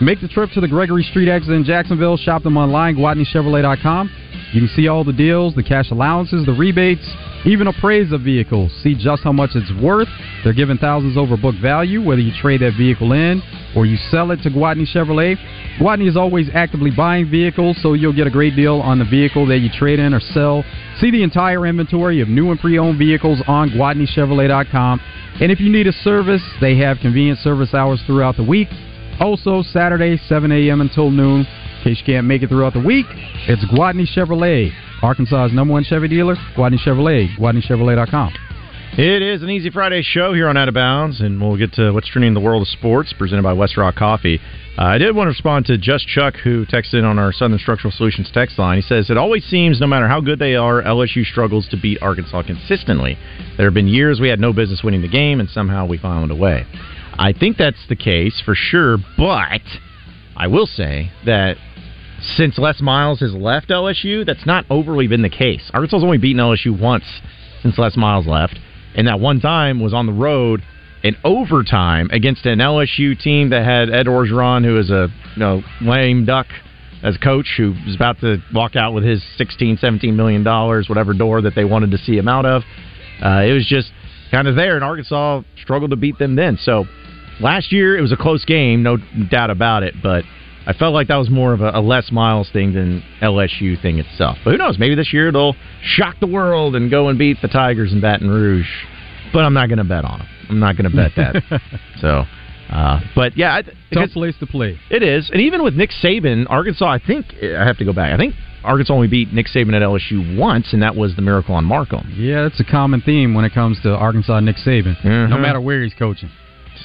Make the trip to the Gregory Street exit in Jacksonville. Shop them online, Guadney Chevrolet dot com. You can see all the deals, the cash allowances, the rebates, even appraise a vehicle. See just how much it's worth. They're giving thousands over book value, whether you trade that vehicle in or you sell it to Guadney Chevrolet. Guadney is always actively buying vehicles, so you'll get a great deal on the vehicle that you trade in or sell. See the entire inventory of new and pre-owned vehicles on Guadney Chevrolet dot com. And if you need a service, they have convenient service hours throughout the week. Also, Saturday, seven a.m. until noon. In case you can't make it throughout the week, it's Guadney Chevrolet, Arkansas's number one Chevy dealer, Guadney Chevrolet, Guadney Chevrolet dot com. It is an Easy Friday show here on Out of Bounds, and we'll get to what's trending in the world of sports, presented by West Rock Coffee. Uh, I did want to respond to Just Chuck, who texted in on our Southern Structural Solutions text line. He says, it always seems, no matter how good they are, L S U struggles to beat Arkansas consistently. There have been years we had no business winning the game, and somehow we found a way. I think that's the case for sure, but I will say that since Les Miles has left L S U, that's not overly been the case. Arkansas's only beaten L S U once since Les Miles left, and that one time was on the road in overtime against an L S U team that had Ed Orgeron, who is a you know, lame duck as a coach, who was about to walk out with his sixteen, seventeen million dollars, whatever door that they wanted to see him out of. Uh, it was just kind of there, and Arkansas struggled to beat them then, so... Last year, it was a close game, no doubt about it, but I felt like that was more of a, a Les Miles thing than L S U thing itself. But who knows? Maybe this year they'll shock the world and go and beat the Tigers in Baton Rouge. But I'm not going to bet on them. I'm not going to bet that. so, uh, but yeah. I, Tough place to play. It is. And even with Nick Saban, Arkansas, I think, I have to go back, I think Arkansas only beat Nick Saban at L S U once, and that was the miracle on Markham. Yeah, that's a common theme when it comes to Arkansas and Nick Saban, mm-hmm. no matter where he's coaching.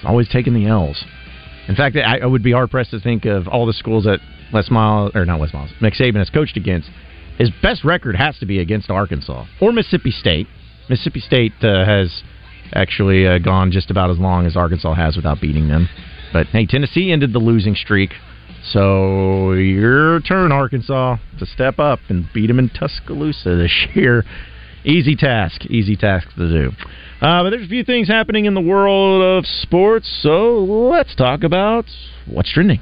Always taking the L's. In fact, I, I would be hard-pressed to think of all the schools that Les Miles, or not Les Miles, Nick Saban has coached against. His best record has to be against Arkansas or Mississippi State. Mississippi State uh, has actually uh, gone just about as long as Arkansas has without beating them. But, hey, Tennessee ended the losing streak. So your turn, Arkansas, to step up and beat them in Tuscaloosa this year. Easy task. Easy task to do. Uh, but there's a few things happening in the world of sports, so let's talk about what's trending.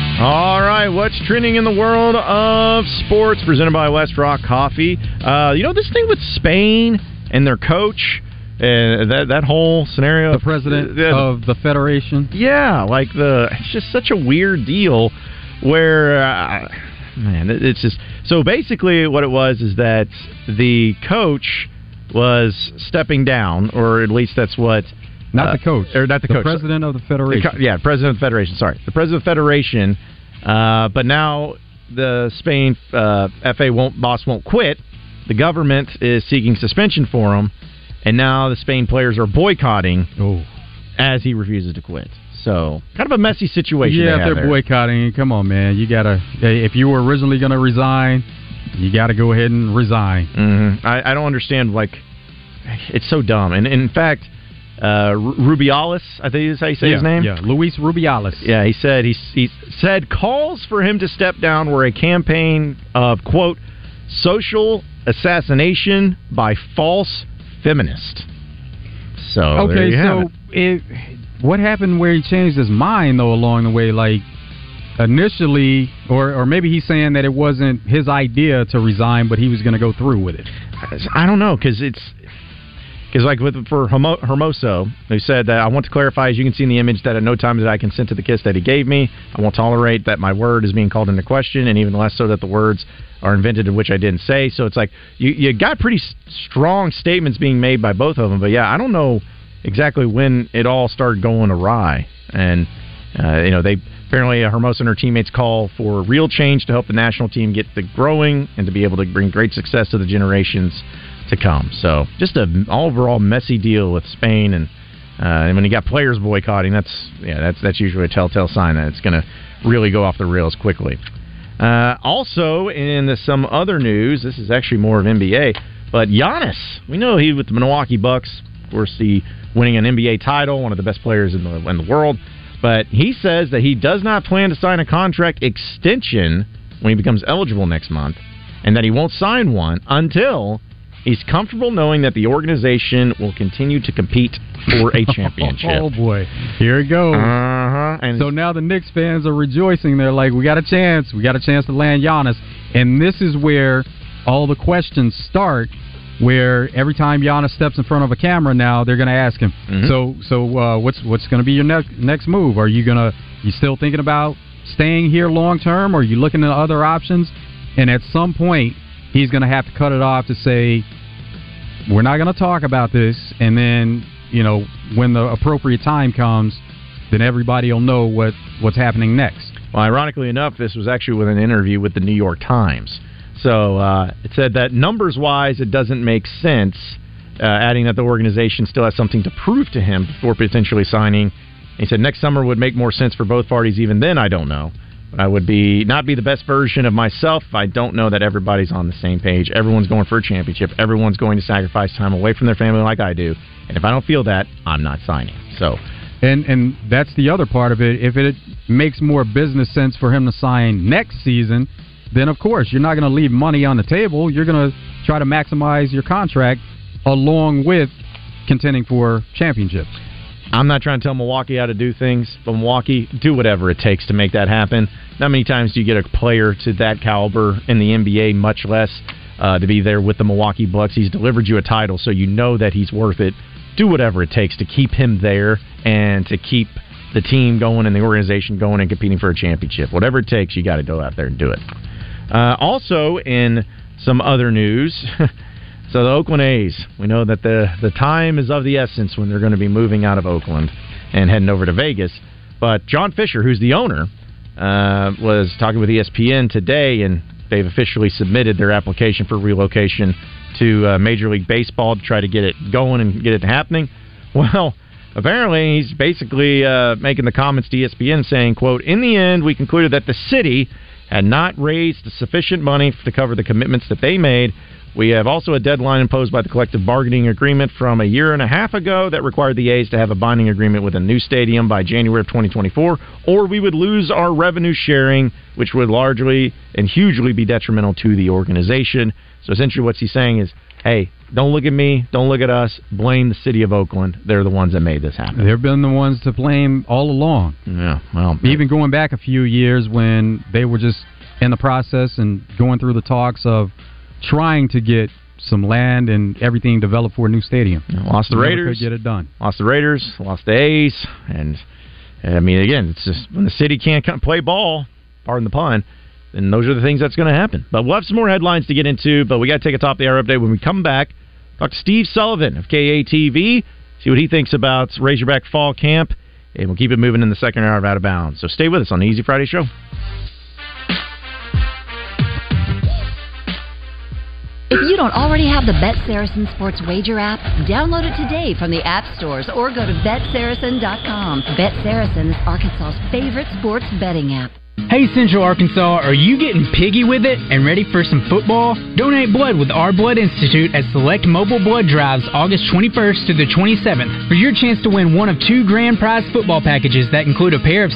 All right, what's trending in the world of sports, presented by West Rock Coffee. Uh, you know, this thing with Spain and their coach, and that that whole scenario. The president uh, of the federation. Yeah, like the it's just such a weird deal where, uh, man, it's just... So basically what it was is that the coach was stepping down, or at least that's what... Not uh, the coach. Or not the, the coach. The president of the Federation. The co- yeah, president of the Federation, sorry. The president of the Federation, uh, but now the Spain uh, F A won't, boss won't quit. The government is seeking suspension for him, and now the Spain players are boycotting Ooh. as he refuses to quit. So, kind of a messy situation. Yeah, they if they're there. boycotting, come on, man. You gotta. If you were originally going to resign, you got to go ahead and resign. Mm-hmm. I, I don't understand, like, it's so dumb. And, and in fact... Uh, Rubiales, I think is how you say yeah, his name. Yeah, Luis Rubiales. Yeah, he said he, he said calls for him to step down were a campaign of, quote, social assassination by false feminists. So okay, there you have so it. It, what happened where he changed his mind though along the way? Like initially, or or maybe he's saying that it wasn't his idea to resign, but he was going to go through with it. I don't know because it's. Because, like, with, for Hermoso, who said that, I want to clarify, as you can see in the image, that at no time did I consent to the kiss that he gave me. I won't tolerate that my word is being called into question, and even less so that the words are invented in which I didn't say. So it's like, you, you got pretty s- strong statements being made by both of them. But, yeah, I don't know exactly when it all started going awry. And, uh, you know, they apparently, uh, Hermoso and her teammates call for real change to help the national team get the growing and to be able to bring great success to the generations to come. So just an overall messy deal with Spain, and uh, and when you got players boycotting, that's yeah, that's that's usually a telltale sign that it's going to really go off the rails quickly. Uh, also, in the, some other news, this is actually more of N B A, but Giannis, we know he with the Milwaukee Bucks, of course, the winning an N B A title, one of the best players in the in the world. But he says that he does not plan to sign a contract extension when he becomes eligible next month, and that he won't sign one until he's comfortable knowing that the organization will continue to compete for a championship. Oh, boy. Here it goes. Uh-huh. And so now the Knicks fans are rejoicing. They're like, we got a chance. We got a chance to land Giannis. And this is where all the questions start, where every time Giannis steps in front of a camera now, they're going to ask him, mm-hmm. so so uh, what's what's going to be your ne- next move? Are you going to you still thinking about staying here long term, or are you looking at other options? And at some point, he's going to have to cut it off to say, we're not going to talk about this, and then, you know, when the appropriate time comes, then everybody will know what, what's happening next. Well, ironically enough, this was actually with an interview with the New York Times. So uh, it said that numbers-wise, it doesn't make sense, uh, adding that the organization still has something to prove to him before potentially signing. And he said next summer would make more sense for both parties. Even then, I don't know. But I would be not be the best version of myself. I don't know that everybody's on the same page. Everyone's going for a championship. Everyone's going to sacrifice time away from their family like I do. And if I don't feel that, I'm not signing. So, and and that's the other part of it. If it makes more business sense for him to sign next season, then, of course, you're not going to leave money on the table. You're going to try to maximize your contract along with contending for championships. I'm not trying to tell Milwaukee how to do things, but Milwaukee, do whatever it takes to make that happen. Not many times do you get a player to that caliber in the N B A, much less uh, to be there with the Milwaukee Bucks. He's delivered you a title, so you know that he's worth it. Do whatever it takes to keep him there and to keep the team going and the organization going and competing for a championship. Whatever it takes, you got to go out there and do it. Uh, also, in some other news, so the Oakland A's, we know that the, the time is of the essence when they're going to be moving out of Oakland and heading over to Vegas. But John Fisher, who's the owner, uh, was talking with E S P N today, and they've officially submitted their application for relocation to uh, Major League Baseball to try to get it going and get it happening. Well, apparently he's basically uh, making the comments to E S P N saying, quote, "In the end, we concluded that the city had not raised sufficient money to cover the commitments that they made. We have also a deadline imposed by the collective bargaining agreement from a year and a half ago that required the A's to have a binding agreement with a new stadium by January of twenty twenty-four, or we would lose our revenue sharing, which would largely and hugely be detrimental to the organization." So essentially what he's saying is, hey, don't look at me, don't look at us, blame the city of Oakland. They're the ones that made this happen. They've been the ones to blame all along. Yeah, well, even going back a few years when they were just in the process and going through the talks of trying to get some land and everything developed for a new stadium. Lost the Raiders. Could get it done. Lost the Raiders, lost the A's, and, and I mean, again, it's just when the city can't come play ball, pardon the pun, then those are the things that's going to happen. But we'll have some more headlines to get into, but we got to take a top of the hour update. When we come back, talk to Steve Sullivan of K A T V, see what he thinks about Razorback Fall Camp, and we'll keep it moving in the second hour of Out of Bounds. So stay with us on the Easy Friday Show. If you don't already have the Bet Saracen Sports Wager app, download it today from the app stores or go to bet saracen dot com. Bet Saracen is Arkansas's favorite sports betting app. Hey, Central Arkansas, are you getting piggy with it and ready for some football? Donate blood with our Blood Institute at select mobile blood drives August twenty-first to the twenty-seventh for your chance to win one of two grand prize football packages that include a pair of